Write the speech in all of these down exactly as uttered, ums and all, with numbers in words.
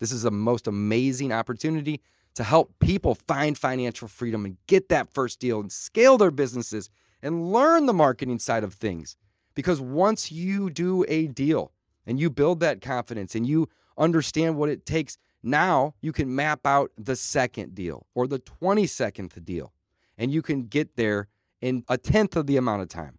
This is the most amazing opportunity to help people find financial freedom and get that first deal and scale their businesses and learn the marketing side of things. Because once you do a deal and you build that confidence and you understand what it takes, now you can map out the second deal or the twenty-second deal, and you can get there in a tenth of the amount of time.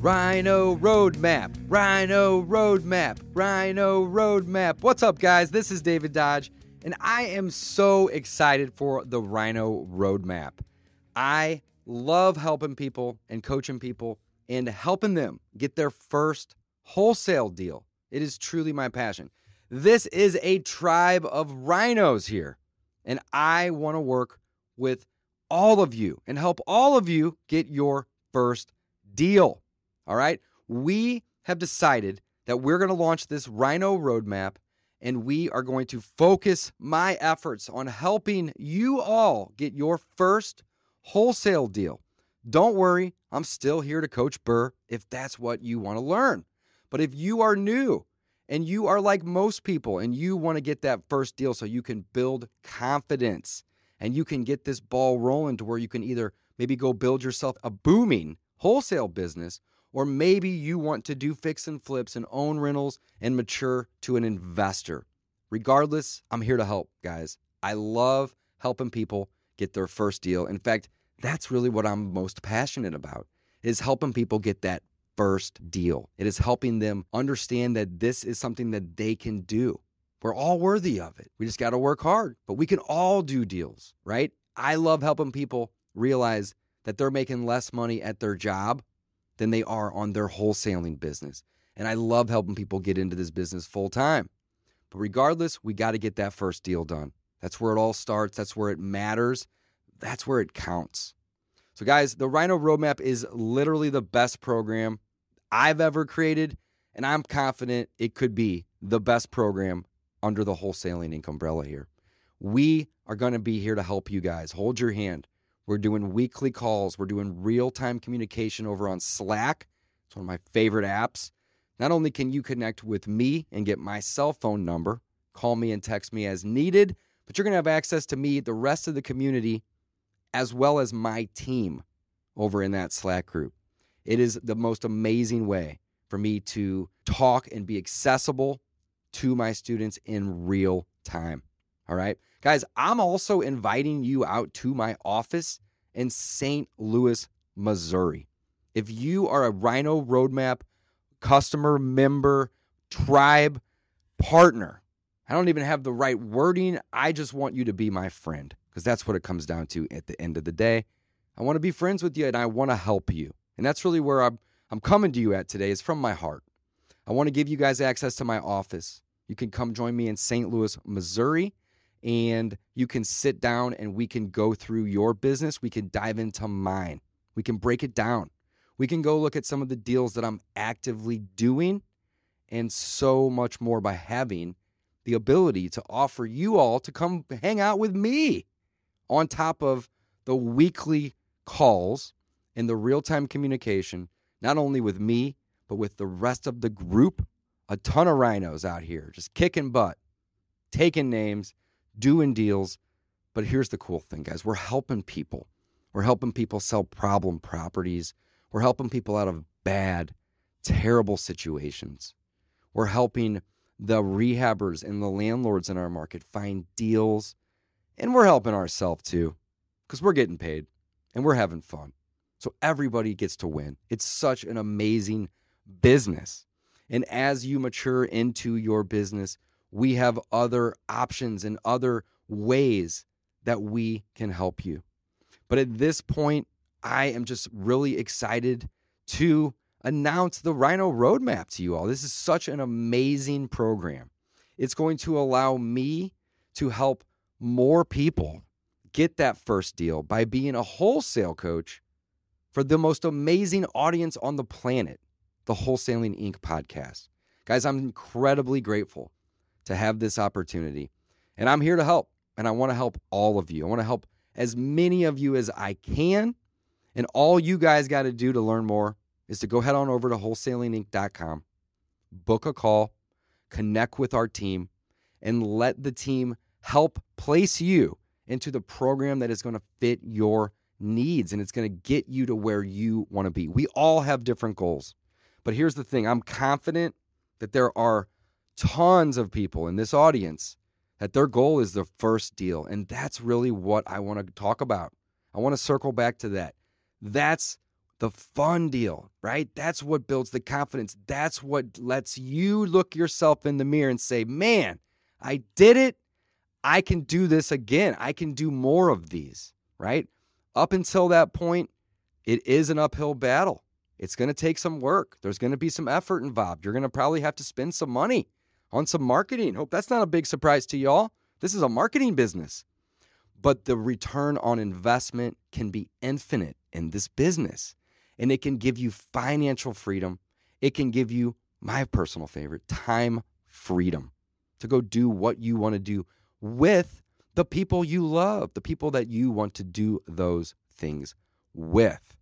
Rhino Roadmap, Rhino Roadmap, Rhino Roadmap. What's up, guys? This is David Dodge, and I am so excited for the Rhino Roadmap. I love helping people and coaching people and helping them get their first wholesale deal. It is truly my passion. This is a tribe of rhinos here, and I want to work with all of you and help all of you get your first deal. All right? We have decided that we're going to launch this Rhino Roadmap, and we are going to focus my efforts on helping you all get your first wholesale deal. Don't worry, I'm still here to coach Burr if that's what you want to learn. But if you are new and you are like most people and you want to get that first deal so you can build confidence and you can get this ball rolling to where you can either maybe go build yourself a booming wholesale business, or maybe you want to do fix and flips and own rentals and mature to an investor. Regardless, I'm here to help, guys. I love helping people get their first deal. In fact, that's really what I'm most passionate about, is helping people get that first deal. It is helping them understand that this is something that they can do. We're all worthy of it. We just got to work hard, but we can all do deals, right? I love helping people realize that they're making less money at their job than they are on their wholesaling business. And I love helping people get into this business full time. But regardless, we got to get that first deal done. That's where it all starts. That's where it matters. That's where it counts. So guys, the Rhino Roadmap is literally the best program I've ever created, and I'm confident it could be the best program under the Wholesaling Inc. umbrella here. We are going to be here to help you guys. Hold your hand. We're doing weekly calls. We're doing real-time communication over on Slack. It's one of my favorite apps. Not only can you connect with me and get my cell phone number, call me and text me as needed, but you're going to have access to me, the rest of the community, as well as my team over in that Slack group. It is the most amazing way for me to talk and be accessible to my students in real time. All right, guys, I'm also inviting you out to my office in Saint Louis, Missouri. If you are a Rhino Roadmap customer, member, tribe, partner, I don't even have the right wording. I just want you to be my friend, because that's what it comes down to at the end of the day. I want to be friends with you, and I want to help you. And that's really where I'm, I'm coming to you at today, is from my heart. I want to give you guys access to my office. You can come join me in Saint Louis, Missouri, and you can sit down and we can go through your business. We can dive into mine. We can break it down. We can go look at some of the deals that I'm actively doing and so much more by having the ability to offer you all to come hang out with me on top of the weekly calls and the real-time communication, not only with me, but with the rest of the group. A ton of rhinos out here just kicking butt, taking names, doing deals. But here's the cool thing, guys. We're helping people. We're helping people sell problem properties. We're helping people out of bad, terrible situations. We're helping the rehabbers and the landlords in our market find deals, and we're helping ourselves too, because we're getting paid and we're having fun. So everybody gets to win. It's such an amazing business. And as you mature into your business, we have other options and other ways that we can help you. But at this point, I am just really excited to announce the Rhino Roadmap to you all. This is such an amazing program. It's going to allow me to help more people get that first deal by being a wholesale coach for the most amazing audience on the planet, the Wholesaling Incorporated podcast. Guys, I'm incredibly grateful to have this opportunity, and I'm here to help, and I want to help all of you. I want to help as many of you as I can, and all you guys got to do to learn more is to go head on over to wholesaling inc dot com, book a call, connect with our team, and let the team help place you into the program that is going to fit your needs, and it's going to get you to where you want to be. We all have different goals, but here's the thing. I'm confident that there are tons of people in this audience that their goal is the first deal, and that's really what I want to talk about. I want to circle back to that. That's the fun deal, right? That's what builds the confidence. That's what lets you look yourself in the mirror and say, man, I did it. I can do this again. I can do more of these, right? Up until that point, it is an uphill battle. It's going to take some work. There's going to be some effort involved. You're going to probably have to spend some money on some marketing. Hope that's not a big surprise to y'all. This is a marketing business. But the return on investment can be infinite in this business. And it can give you financial freedom. It can give you, my personal favorite, time freedom to go do what you want to do with the people you love, the people that you want to do those things with.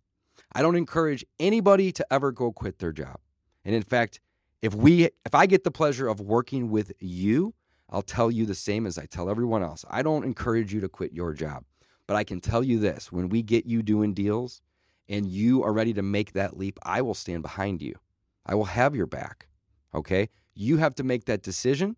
I don't encourage anybody to ever go quit their job. And in fact, if we, if I get the pleasure of working with you, I'll tell you the same as I tell everyone else. I don't encourage you to quit your job. But I can tell you this, when we get you doing deals and you are ready to make that leap, I will stand behind you. I will have your back, okay? You have to make that decision,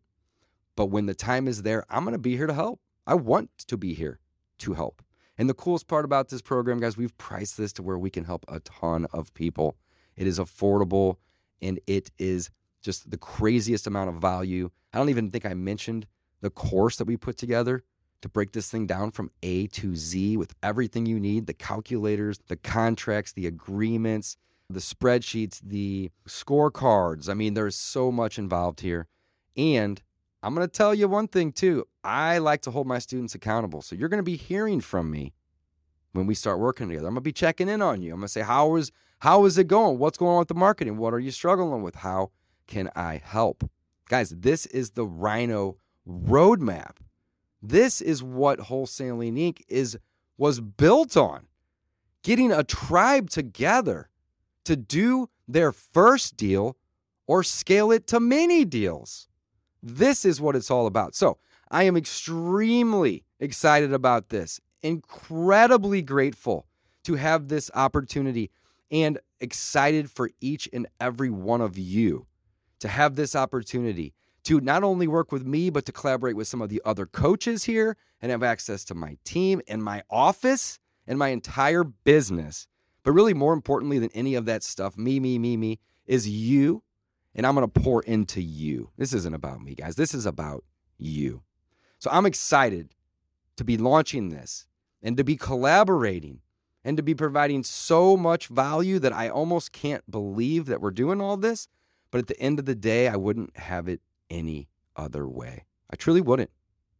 but when the time is there, I'm going to be here to help. I want to be here to help. And the coolest part about this program, guys, we've priced this to where we can help a ton of people. It is affordable, and it is just the craziest amount of value. I don't even think I mentioned the course that we put together to break this thing down from A to Z with everything you need, the calculators, the contracts, the agreements, the spreadsheets, the scorecards. I mean, there's so much involved here. And I'm going to tell you one thing too. I like to hold my students accountable. So you're going to be hearing from me when we start working together. I'm going to be checking in on you. I'm going to say, how is, how is it going? What's going on with the marketing? What are you struggling with? How can I help? Guys, this is the Rhino Roadmap. This is what Wholesaling Incorporated is was built on, getting a tribe together to do their first deal or scale it to many deals. This is what it's all about. So I am extremely excited about this, incredibly grateful to have this opportunity, and excited for each and every one of you to have this opportunity to not only work with me, but to collaborate with some of the other coaches here and have access to my team and my office and my entire business. But really, more importantly than any of that stuff, me, me, me, me, is you. And I'm going to pour into you. This isn't about me, guys. This is about you. So I'm excited to be launching this and to be collaborating and to be providing so much value that I almost can't believe that we're doing all this. But at the end of the day, I wouldn't have it any other way. I truly wouldn't.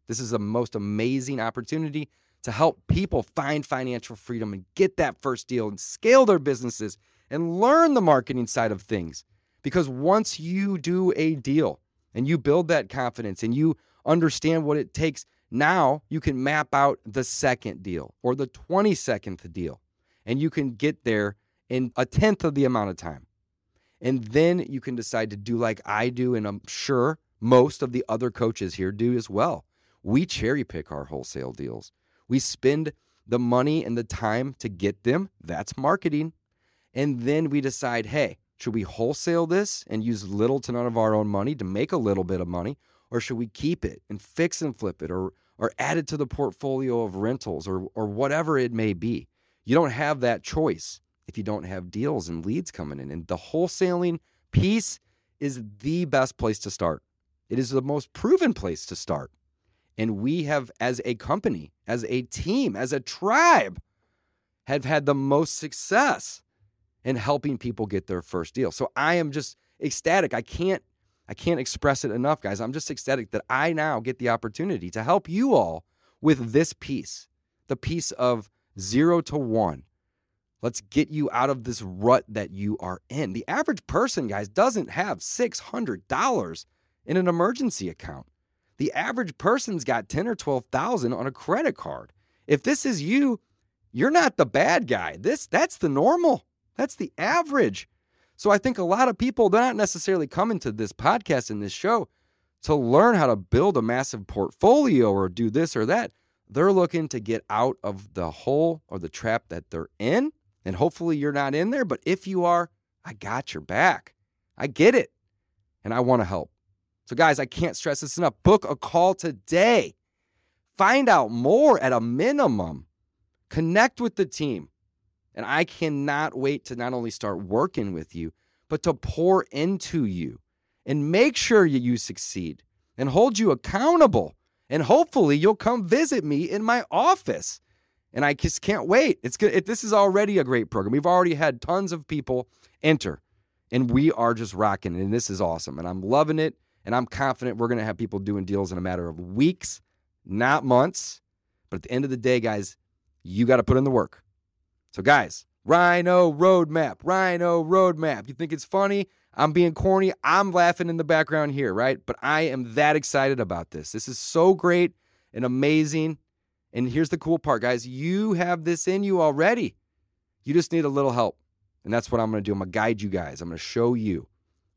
This is the most amazing opportunity to help people find financial freedom and get that first deal and scale their businesses and learn the marketing side of things. Because once you do a deal and you build that confidence and you understand what it takes, now you can map out the second deal or the twenty-second deal, and you can get there in a tenth of the amount of time. And then you can decide to do like I do, and I'm sure most of the other coaches here do as well. We cherry pick our wholesale deals. We spend the money and the time to get them. That's marketing. And then we decide, hey, should we wholesale this and use little to none of our own money to make a little bit of money? Or should we keep it and fix and flip it, or or add it to the portfolio of rentals, or or whatever it may be? You don't have that choice if you don't have deals and leads coming in. And the wholesaling piece is the best place to start. It is the most proven place to start. And we have, as a company, as a team, as a tribe, have had the most success in helping people get their first deal. So I am just ecstatic. I can't, I can't express it enough, guys. I'm just ecstatic that I now get the opportunity to help you all with this piece, the piece of zero to one. Let's get you out of this rut that you are in. The average person, guys, doesn't have six hundred dollars in an emergency account. The average person's got ten thousand dollars or twelve thousand dollars on a credit card. If this is you, you're not the bad guy. This, that's the normal. That's the average. So I think a lot of people, they're not necessarily coming to this podcast and this show to learn how to build a massive portfolio or do this or that. They're looking to get out of the hole or the trap that they're in. And hopefully you're not in there, but if you are, I got your back. I get it. And I want to help. So guys, I can't stress this enough. Book a call today. Find out more at a minimum. Connect with the team. And I cannot wait to not only start working with you, but to pour into you and make sure you succeed and hold you accountable. And hopefully you'll come visit me in my office. And I just can't wait. It's good. It, this is already a great program. We've already had tons of people enter, and we are just rocking it. And this is awesome. And I'm loving it. And I'm confident we're going to have people doing deals in a matter of weeks, not months. But at the end of the day, guys, you got to put in the work. So, guys, Rhino Roadmap, Rhino Roadmap. You think it's funny? I'm being corny. I'm laughing in the background here, right? But I am that excited about this. This is so great and amazing. And here's the cool part, guys. You have this in you already. You just need a little help. And that's what I'm going to do. I'm going to guide you guys. I'm going to show you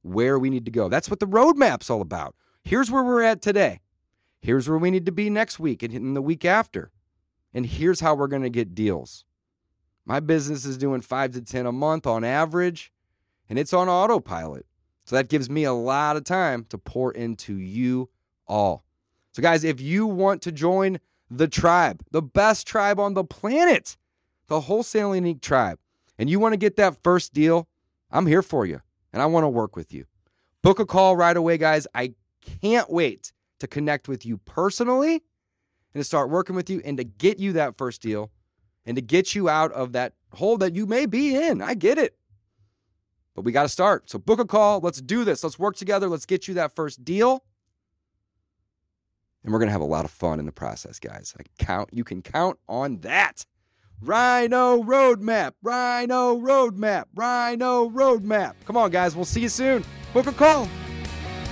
where we need to go. That's what the roadmap's all about. Here's where we're at today. Here's where we need to be next week and in the week after. And here's how we're going to get deals. My business is doing five to ten a month on average, and it's on autopilot. So that gives me a lot of time to pour into you all. So, guys, if you want to join the tribe, the best tribe on the planet, the Wholesaling Incorporated tribe, and you want to get that first deal, I'm here for you, and I want to work with you. Book a call right away, guys. I can't wait to connect with you personally and to start working with you and to get you that first deal and to get you out of that hole that you may be in. I get it, but we got to start. So book a call. Let's do this. Let's work together. Let's get you that first deal. And we're going to have a lot of fun in the process, guys. I count. You can count on that. Rhino Roadmap, Rhino Roadmap, Rhino Roadmap. Come on, guys. We'll see you soon. Book a call.